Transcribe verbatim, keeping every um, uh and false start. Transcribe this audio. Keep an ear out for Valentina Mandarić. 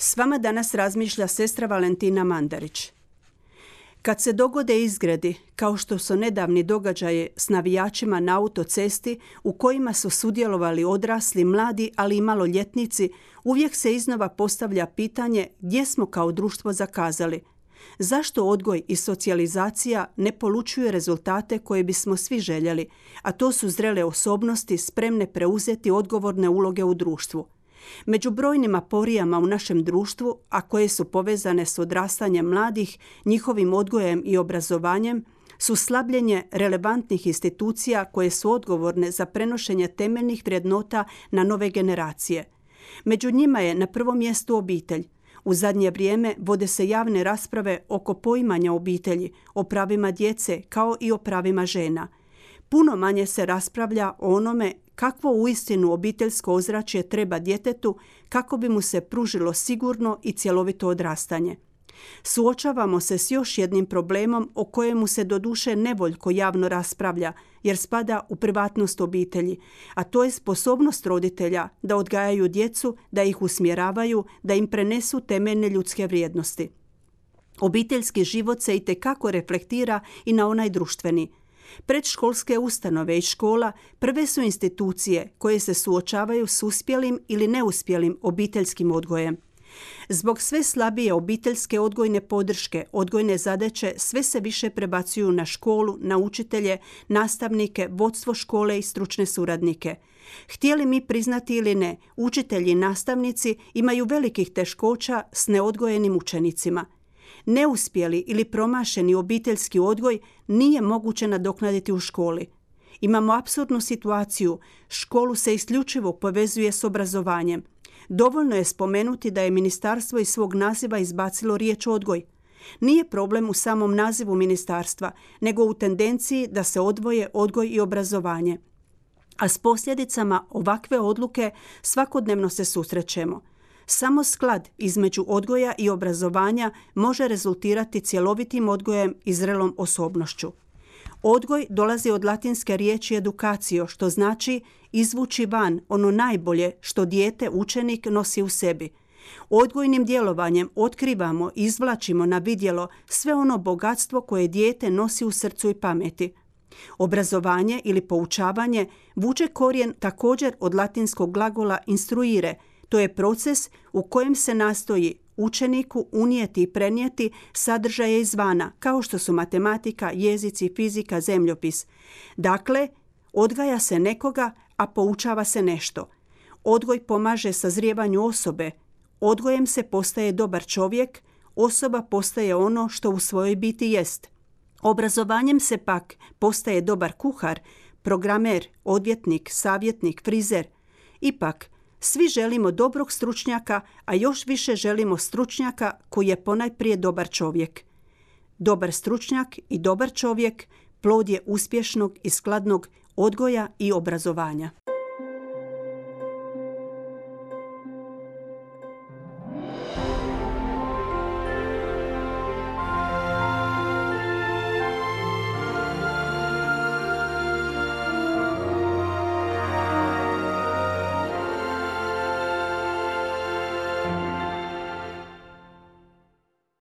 S vama danas razmišlja sestra Valentina Mandarić. Kad se dogode izgredi, kao što su nedavni događaje s navijačima na autocesti u kojima su sudjelovali odrasli, mladi, ali i maloljetnici, uvijek se iznova postavlja pitanje gdje smo kao društvo zakazali. Zašto odgoj i socijalizacija ne polučuju rezultate koje bismo svi željeli, a to su zrele osobnosti spremne preuzeti odgovorne uloge u društvu? Među brojnim aporijama u našem društvu, a koje su povezane s odrastanjem mladih, njihovim odgojem i obrazovanjem, su slabljenje relevantnih institucija koje su odgovorne za prenošenje temeljnih vrednota na nove generacije. Među njima je na prvom mjestu obitelj. U zadnje vrijeme vode se javne rasprave oko poimanja obitelji, o pravima djece kao i o pravima žena. Puno manje se raspravlja o onome kakvo uistinu obiteljsko ozračje treba djetetu kako bi mu se pružilo sigurno i cjelovito odrastanje. Suočavamo se s još jednim problemom o kojemu se doduše nevoljko javno raspravlja jer spada u privatnost obitelji, a to je sposobnost roditelja da odgajaju djecu, da ih usmjeravaju, da im prenesu temeljne ljudske vrijednosti. Obiteljski život se itekako reflektira i na onaj društveni. Predškolske ustanove i škola prve su institucije koje se suočavaju s uspjelim ili neuspjelim obiteljskim odgojem. Zbog sve slabije obiteljske odgojne podrške, odgojne zadaće sve se više prebacuju na školu, na učitelje, nastavnike, vodstvo škole i stručne suradnike. Htjeli mi priznati ili ne, učitelji i nastavnici imaju velikih teškoća s neodgojenim učenicima. Neuspjeli ili promašeni obiteljski odgoj nije moguće nadoknaditi u školi. Imamo apsurdnu situaciju, školu se isključivo povezuje s obrazovanjem. Dovoljno je spomenuti da je ministarstvo iz svog naziva izbacilo riječ odgoj. Nije problem u samom nazivu ministarstva, nego u tendenciji da se odvoje odgoj i obrazovanje. A s posljedicama ovakve odluke svakodnevno se susrećemo. Samo sklad između odgoja i obrazovanja može rezultirati cjelovitim odgojem i zrelom osobnošću. Odgoj dolazi od latinske riječi edukacio, što znači izvući van ono najbolje što dijete, učenik nosi u sebi. Odgojnim djelovanjem otkrivamo i izvlačimo na vidjelo sve ono bogatstvo koje dijete nosi u srcu i pameti. Obrazovanje ili poučavanje vuče korijen također od latinskog glagola instruire. To je proces u kojem se nastoji učeniku unijeti i prenijeti sadržaje izvana, kao što su matematika, jezici, fizika, zemljopis. Dakle, odgaja se nekoga, a poučava se nešto. Odgoj pomaže sazrijevanju osobe. Odgojem se postaje dobar čovjek, osoba postaje ono što u svojoj biti jest. Obrazovanjem se pak postaje dobar kuhar, programer, odvjetnik, savjetnik, frizer. Ipak, svi želimo dobrog stručnjaka, a još više želimo stručnjaka koji je ponajprije dobar čovjek. Dobar stručnjak i dobar čovjek plod je uspješnog i skladnog odgoja i obrazovanja.